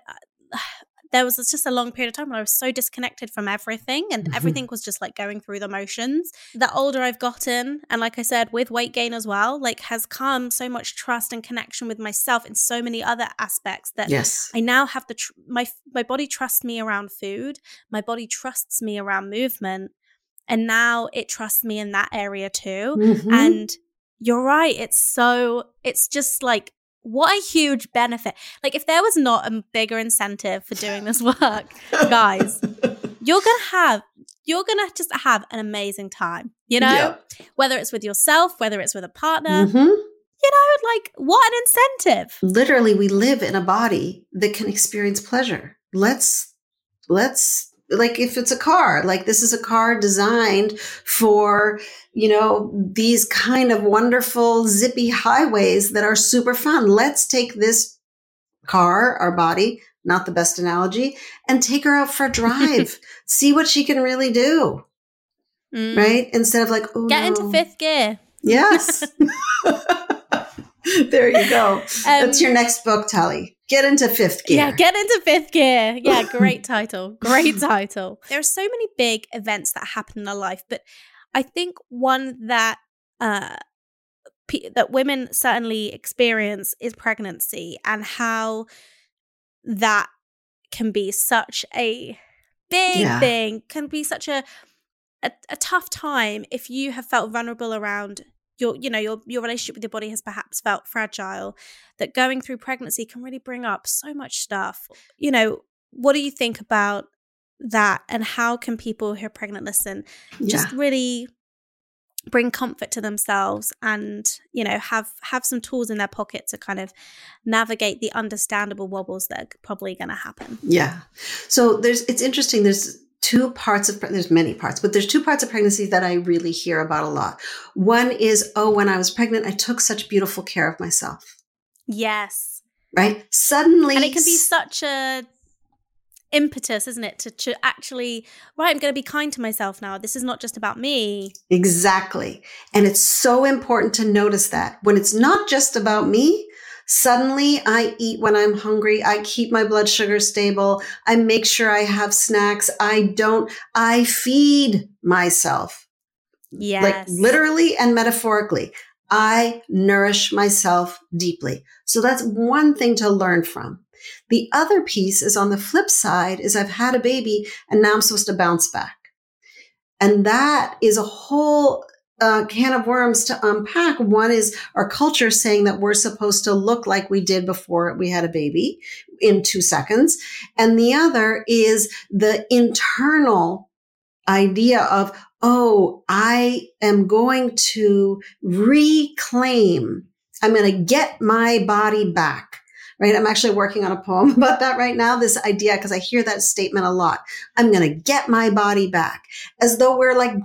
there was just a long period of time when I was so disconnected from everything and mm-hmm. everything was just like going through the motions. The older I've gotten, and like I said, with weight gain as well, like has come so much trust and connection with myself in so many other aspects that yes. I now have the, tr- my, my body trusts me around food. My body trusts me around movement. And now it trusts me in that area too. Mm-hmm. And you're right. It's so, it's just like, what a huge benefit. Like if there was not a bigger incentive for doing this work, guys, you're going to have, you're going to just have an amazing time, you know, yeah. whether it's with yourself, whether it's with a partner, mm-hmm. you know, like what an incentive. Literally, we live in a body that can experience pleasure. let's, let's, like if it's a car, like this is a car designed for, you know, these kind of wonderful zippy highways that are super fun. Let's take this car, our body, not the best analogy, and take her out for a drive, see what she can really do. Mm. Right? Instead of like, oh, get no. into fifth gear. Yes. There you go. Um, That's your next book, Tally. Get into fifth gear. Yeah, get into fifth gear. Yeah, great title. Great title. There are so many big events that happen in our life, but I think one that uh, pe- that women certainly experience is pregnancy, and how that can be such a big yeah. thing, can be such a, a a tough time if you have felt vulnerable around your, you know, your your relationship with your body has perhaps felt fragile, that going through pregnancy can really bring up so much stuff. You know, what do you think about that, and how can people who are pregnant listen just yeah. really bring comfort to themselves and, you know, have have some tools in their pocket to kind of navigate the understandable wobbles that are probably going to happen? Yeah. So there's, it's interesting, there's two parts of, there's many parts, but there's two parts of pregnancy that I really hear about a lot. One is, oh, when I was pregnant, I took such beautiful care of myself. Yes. Right? Suddenly. And it can be such a impetus, isn't it, to, to actually, right, I'm going to be kind to myself now. This is not just about me. Exactly. And it's so important to notice that when it's not just about me, suddenly I eat when I'm hungry. I keep my blood sugar stable. I make sure I have snacks. I don't, I feed myself. Yes. Like literally and metaphorically, I nourish myself deeply. So that's one thing to learn from. The other piece is on the flip side is I've had a baby and now I'm supposed to bounce back. And that is a whole uh, can of worms to unpack. One is our culture saying that we're supposed to look like we did before we had a baby in two seconds. And the other is the internal idea of, oh, I am going to reclaim. I'm going to get my body back. Right? I'm actually working on a poem about that right now, this idea, because I hear that statement a lot. I'm going to get my body back, as though we're like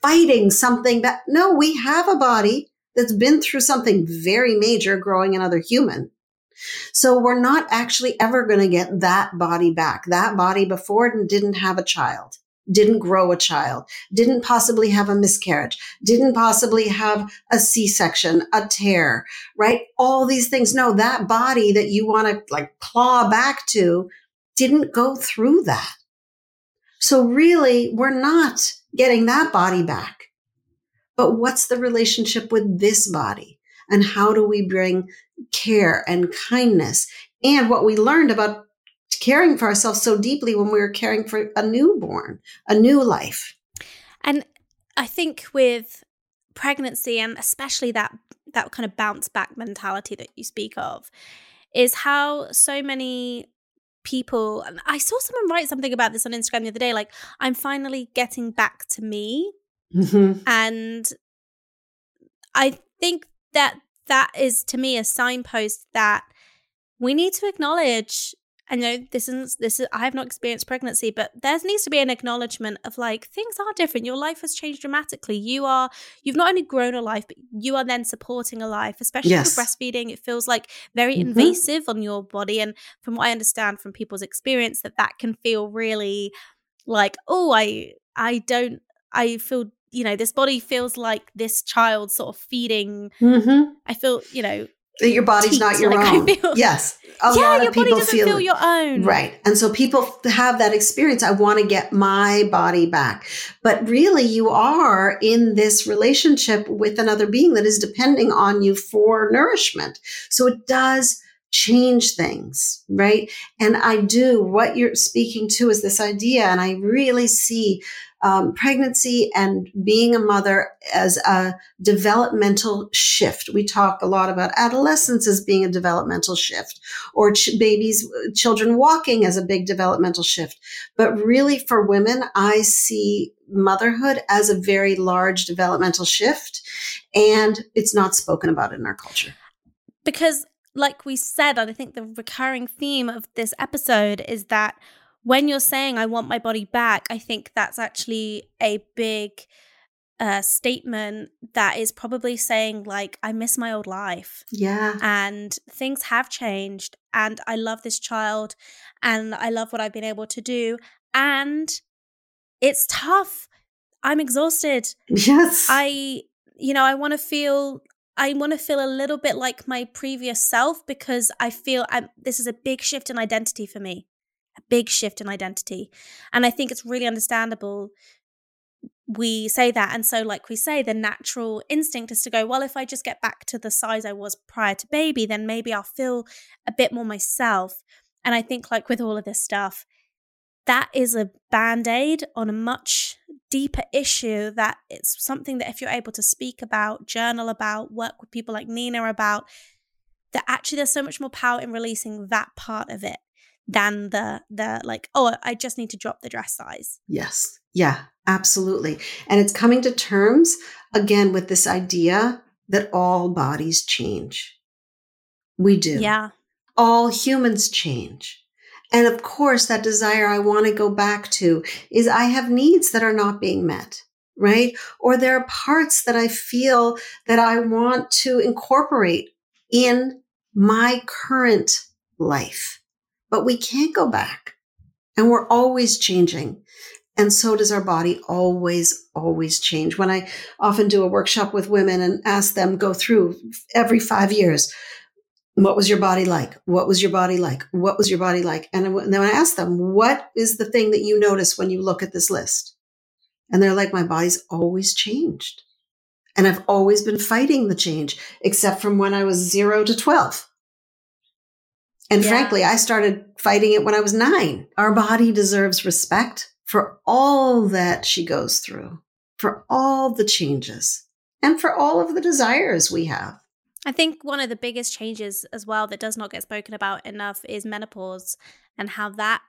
fighting something that, no, we have a body that's been through something very major, growing another human. So we're not actually ever going to get that body back. That body before it didn't have a child, didn't grow a child, didn't possibly have a miscarriage, didn't possibly have a C-section, a tear, right? All these things. No, that body that you want to like claw back to didn't go through that. So really, we're not getting that body back. But what's the relationship with this body? And how do we bring care and kindness? And what we learned about caring for ourselves so deeply when we were caring for a newborn, a new life. And I think with pregnancy, and especially that that kind of bounce back mentality that you speak of, is how so many people, and I saw someone write something about this on Instagram the other day, like, I'm finally getting back to me. Mm-hmm. And I think that that is, to me, a signpost that we need to acknowledge. I know this is this is I have not experienced pregnancy, but there needs to be an acknowledgement of like, things are different. Your life has changed dramatically. You are you've not only grown a life, but you are then supporting a life, especially yes. for breastfeeding. It feels like very mm-hmm. invasive on your body. And from what I understand from people's experience, that that can feel really like, oh, I I don't I feel, you know, this body feels like this child sort of feeding. Mm-hmm. I feel, you know. That your body's teach, not your like own. Feel, yes. A yeah, lot your of people body doesn't feel, feel your own. Right. And so people have that experience. I want to get my body back. But really, you are in this relationship with another being that is depending on you for nourishment. So it does change things, right? And I do, what you're speaking to is this idea. And I really see Um, pregnancy and being a mother as a developmental shift. We talk a lot about adolescence as being a developmental shift, or ch- babies, children walking as a big developmental shift. But really for women, I see motherhood as a very large developmental shift, and it's not spoken about in our culture. Because like we said, and I think the recurring theme of this episode is that when you're saying, I want my body back, I think that's actually a big uh, statement that is probably saying, like, I miss my old life. Yeah. And things have changed, and I love this child, and I love what I've been able to do. And it's tough. I'm exhausted. Yes. I, you know, I want to feel... I want to feel a little bit like my previous self, because I feel I'm, this is a big shift in identity for me, a big shift in identity. And I think it's really understandable we say that. And so, like we say, the natural instinct is to go, well, if I just get back to the size I was prior to baby, then maybe I'll feel a bit more myself. And I think, like with all of this stuff, that is a band-aid on a much deeper issue, that it's something that if you're able to speak about, journal about, work with people like Nina about, that actually there's so much more power in releasing that part of it than the the like, oh, I just need to drop the dress size. Yes. Yeah, absolutely. And it's coming to terms again with this idea that all bodies change. We do. Yeah. All humans change. And of course, that desire I want to go back to is I have needs that are not being met, right? Or there are parts that I feel that I want to incorporate in my current life, but we can't go back, and we're always changing. And so does our body always, always change. When I often do a workshop with women and ask them, go through every five years, what was your body like? What was your body like? What was your body like? And then I ask them, what is the thing that you notice when you look at this list? And they're like, my body's always changed. And I've always been fighting the change, except from when I was zero to twelve. And yeah. frankly, I started fighting it when I was nine. Our body deserves respect for all that she goes through, for all the changes, and for all of the desires we have. I think one of the biggest changes as well that does not get spoken about enough is menopause, and how that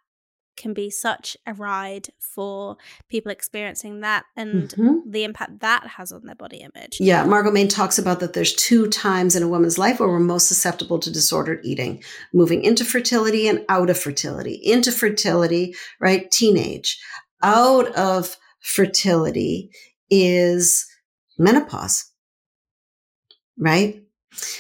can be such a ride for people experiencing that, and mm-hmm. the impact that has on their body image. Yeah, Margot Maine talks about that there's two times in a woman's life where we're most susceptible to disordered eating, moving into fertility and out of fertility. Into fertility, right? Teenage. Out of fertility is menopause, right?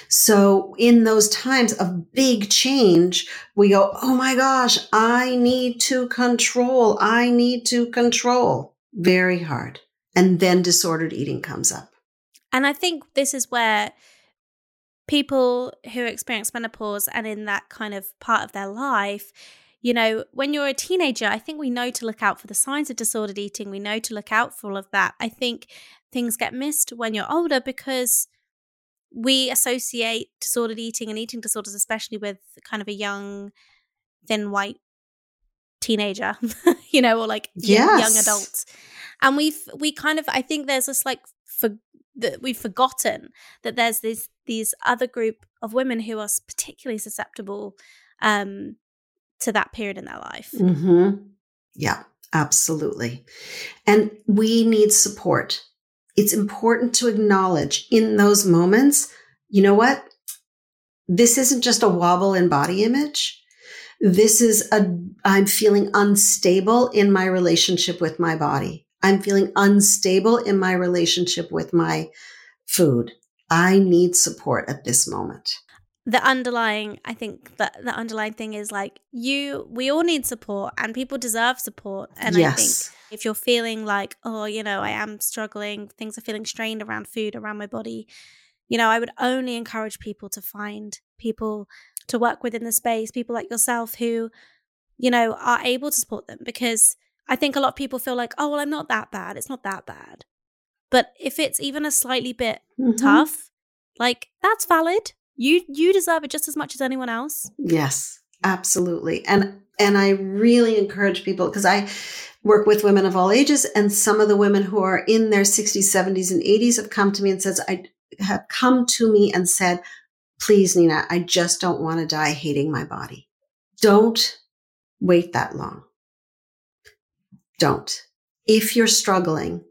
So in those times of big change, we go, oh my gosh, I need to control. I need to control. Very hard. And then disordered eating comes up. And I think this is where people who experience menopause and in that kind of part of their life, you know, when you're a teenager, I think we know to look out for the signs of disordered eating. We know to look out for all of that. I think things get missed when you're older, because we associate disordered eating and eating disorders, especially with kind of a young, thin, white teenager, you know, or like yes. young adults. And we've, we kind of, I think there's this like, for, that we've forgotten that there's this, these other group of women who are particularly susceptible um, to that period in their life. Mm-hmm. Yeah, absolutely. And we need support. It's important to acknowledge in those moments, you know what? This isn't just a wobble in body image. This is a, I'm feeling unstable in my relationship with my body. I'm feeling unstable in my relationship with my food. I need support at this moment. The underlying, I think that the underlying thing is like you, we all need support, and people deserve support. And yes. I think if you're feeling like, oh, you know, I am struggling, things are feeling strained around food, around my body, you know, I would only encourage people to find people to work with in the space, people like yourself who, you know, are able to support them. Because I think a lot of people feel like, oh, well, I'm not that bad. It's not that bad. But if it's even a slightly bit mm-hmm. tough, like that's valid. You you deserve it just as much as anyone else. Yes, absolutely. And and I really encourage people, because I work with women of all ages, and some of the women who are in their sixties, seventies, and eighties have come to me and says, I have come to me and said, please, Nina, I just don't want to die hating my body. Don't wait that long. Don't. If you're struggling,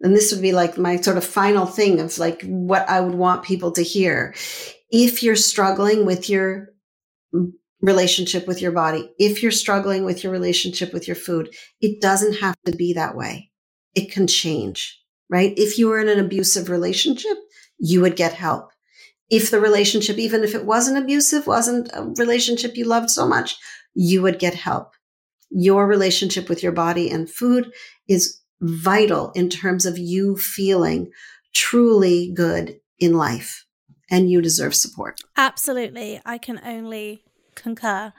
and this would be like my sort of final thing of like what I would want people to hear, If you're struggling with your relationship with your body, if you're struggling with your relationship with your food, it doesn't have to be that way. It can change, right? If you were in an abusive relationship, you would get help. If the relationship, even if it wasn't abusive, wasn't a relationship you loved so much, you would get help. Your relationship with your body and food is vital in terms of you feeling truly good in life, and you deserve support. Absolutely. I can only concur.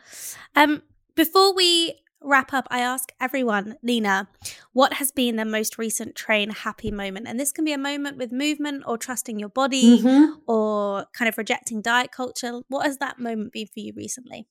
Um, before we wrap up, I ask everyone, Nina, what has been their most recent train happy moment? And this can be a moment with movement or trusting your body mm-hmm. or kind of rejecting diet culture. What has that moment been for you recently?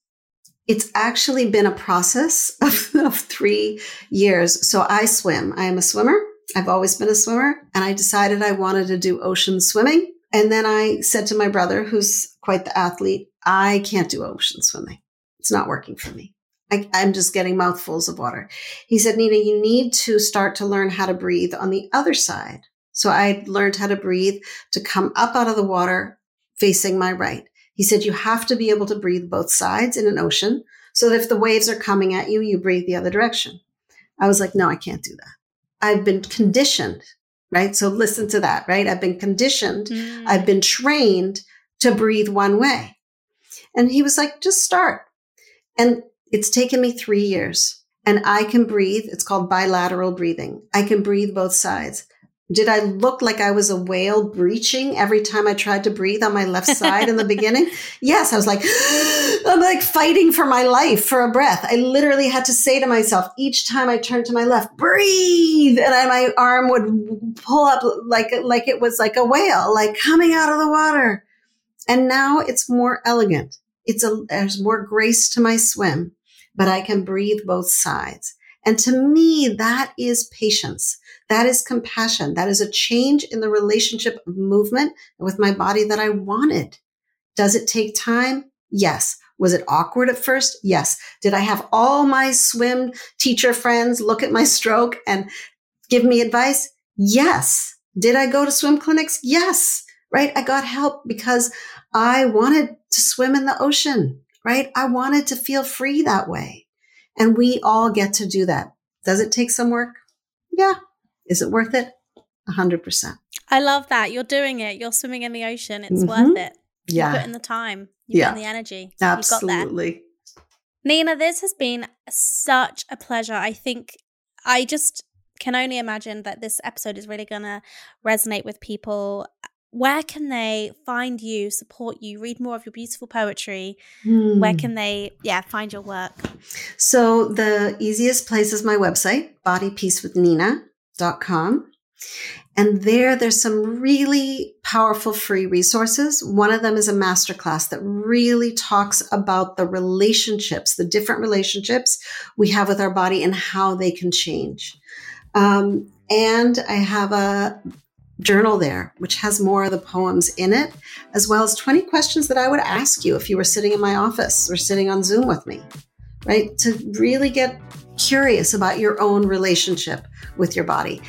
It's actually been a process of, of three years. So I swim. I am a swimmer. I've always been a swimmer, and I decided I wanted to do ocean swimming. And then I said to my brother, who's quite the athlete, I can't do ocean swimming. It's not working for me. I, I'm just getting mouthfuls of water. He said, Nina, you need to start to learn how to breathe on the other side. So I learned how to breathe to come up out of the water facing my right. He said, you have to be able to breathe both sides in an ocean so that if the waves are coming at you, you breathe the other direction. I was like, no, I can't do that. I've been conditioned, right? So listen to that, right? I've been conditioned. Mm. I've been trained to breathe one way. And he was like, just start. And it's taken me three years and I can breathe. It's called bilateral breathing. I can breathe both sides. Did I look like I was a whale breaching every time I tried to breathe on my left side in the beginning? Yes. I was like, I'm like fighting for my life for a breath. I literally had to say to myself, each time I turned to my left, breathe. And I, my arm would pull up like, like it was like a whale, like coming out of the water. And now it's more elegant. It's a, there's more grace to my swim, but I can breathe both sides. And to me, that is patience. That is compassion. That is a change in the relationship of movement with my body that I wanted. Does it take time? Yes. Was it awkward at first? Yes. Did I have all my swim teacher friends look at my stroke and give me advice? Yes. Did I go to swim clinics? Yes. Right? I got help because I wanted to swim in the ocean, right? I wanted to feel free that way. And we all get to do that. Does it take some work? Yeah. Is it worth it? A hundred percent. I love that. You're doing it. You're swimming in the ocean. It's mm-hmm. worth it. Yeah. You put in the time. You yeah. put in the energy. Absolutely. You got there. Nina, this has been such a pleasure. I think I just can only imagine that this episode is really going to resonate with people. Where can they find you, support you, read more of your beautiful poetry? Mm. Where can they, yeah, find your work? So the easiest place is my website, body peace with nina dot com. And there, there's some really powerful free resources. One of them is a masterclass that really talks about the relationships, the different relationships we have with our body and how they can change. Um, and I have a journal there, which has more of the poems in it, as well as twenty questions that I would ask you if you were sitting in my office or sitting on Zoom with me, right? To really get curious about your own relationship with your body.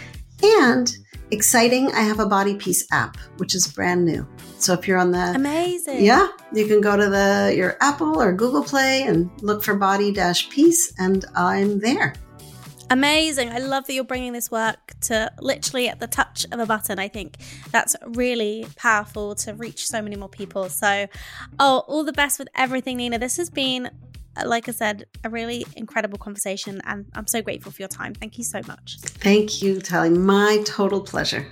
And exciting, I have a Body Peace app, which is brand new. So if you're on the... Amazing. Yeah, you can go to the your Apple or Google Play and look for body dash piece, and I'm there. Amazing. I love that you're bringing this work to literally at the touch of a button. I think that's really powerful to reach so many more people. So, oh, all the best with everything, Nina. This has been, like I said, a really incredible conversation, and I'm so grateful for your time. Thank you so much. Thank you, Tally. My total pleasure.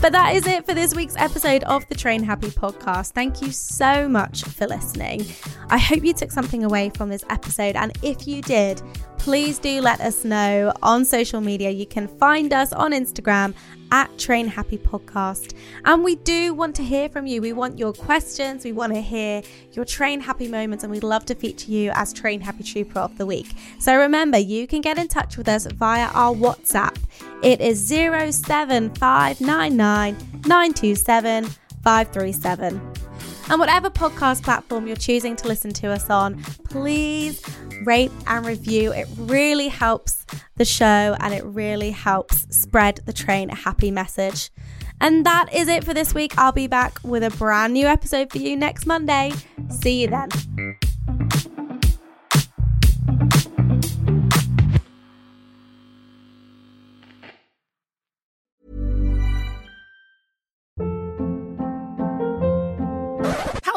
But that is it for this week's episode of the Train Happy Podcast. Thank you so much for listening. I hope you took something away from this episode. And if you did, please do let us know on social media. You can find us on Instagram at Train Happy Podcast. And we do want to hear from you. We want your questions. We want to hear your Train Happy moments. And we'd love to feature you as Train Happy Trooper of the Week. So remember, you can get in touch with us via our WhatsApp. It is zero seven five nine nine nine two seven five three seven. And whatever podcast platform you're choosing to listen to us on, please rate and review. It really helps the show and it really helps spread the Train Happy message. And that is it for this week. I'll be back with a brand new episode for you next Monday. See you then.